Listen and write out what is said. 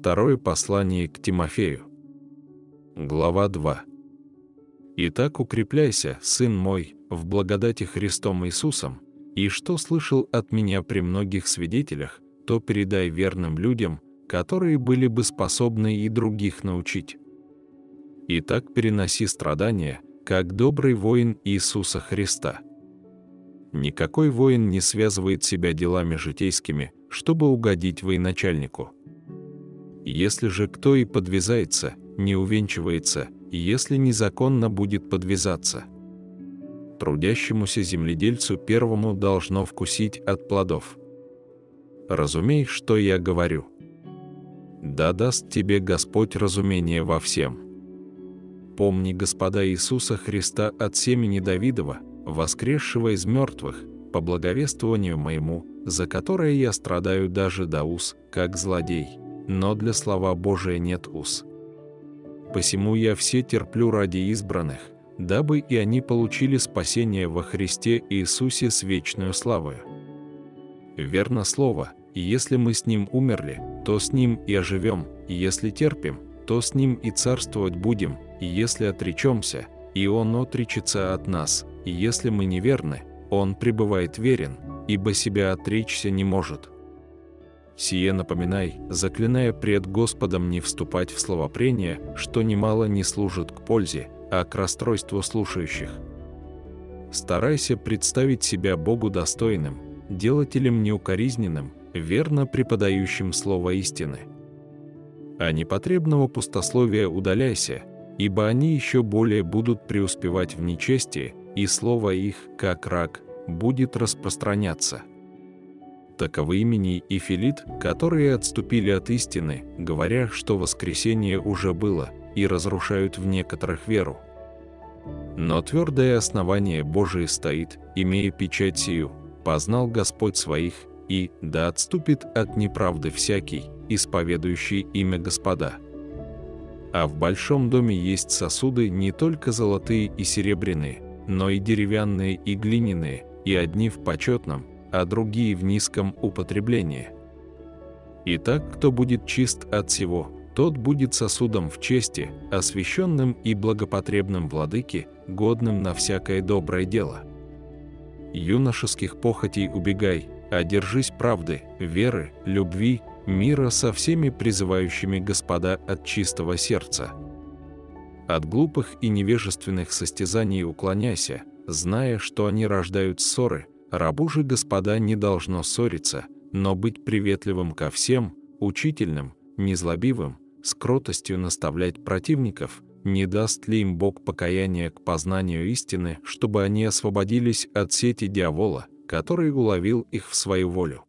Второе послание к Тимофею. Глава 2. «Итак, укрепляйся, сын мой, в благодати Христом Иисусом, и что слышал от меня при многих свидетелях, то передай верным людям, которые были бы способны и других научить. Итак, переноси страдания, как добрый воин Иисуса Христа. Никакой воин не связывает себя делами житейскими, чтобы угодить военачальнику. Если же кто и подвязается, не увенчивается, если незаконно будет подвязаться. Трудящемуся земледельцу первому должно вкусить от плодов. Разумей, что я говорю. Да даст тебе Господь разумение во всем. Помни Господа Иисуса Христа от семени Давидова, воскресшего из мертвых, по благовествованию моему, за которое я страдаю даже до уз, как злодей, но для слова Божия нет уз. Посему я все терплю ради избранных, дабы и они получили спасение во Христе Иисусе с вечную славою. Верно слово, если мы с Ним умерли, то с Ним и оживем, если терпим, то с Ним и царствовать будем, если отречемся, и Он отречется от нас, и если мы неверны, Он пребывает верен, ибо себя отречься не может. Сие напоминай, заклиная пред Господом не вступать в словопрение, что немало не служит к пользе, а к расстройству слушающих. Старайся представить себя Богу достойным, делателем неукоризненным, верно преподающим слово истины. А непотребного пустословия удаляйся, ибо они еще более будут преуспевать в нечестии, и слово их, как рак, будет распространяться. Таковы имени и Филит, которые отступили от истины, говоря, что воскресение уже было, и разрушают в некоторых веру. Но твердое основание Божие стоит, имея печать сию: познал Господь своих, и да отступит от неправды всякий, исповедующий имя Господа. А в Большом доме есть сосуды не только золотые и серебряные, но и деревянные и глиняные, и одни в почетном, а другие в низком употреблении. Итак, кто будет чист от сего, тот будет сосудом в чести, освященным и благопотребным владыке, годным на всякое доброе дело. Юношеских похотей убегай, а держись правды, веры, любви, мира со всеми призывающими Господа от чистого сердца. От глупых и невежественных состязаний уклоняйся, зная, что они рождают ссоры. Рабу же Господа не должно ссориться, но быть приветливым ко всем, учительным, незлобивым, с кротостью наставлять противников, не даст ли им Бог покаяния к познанию истины, чтобы они освободились от сети дьявола, который уловил их в свою волю.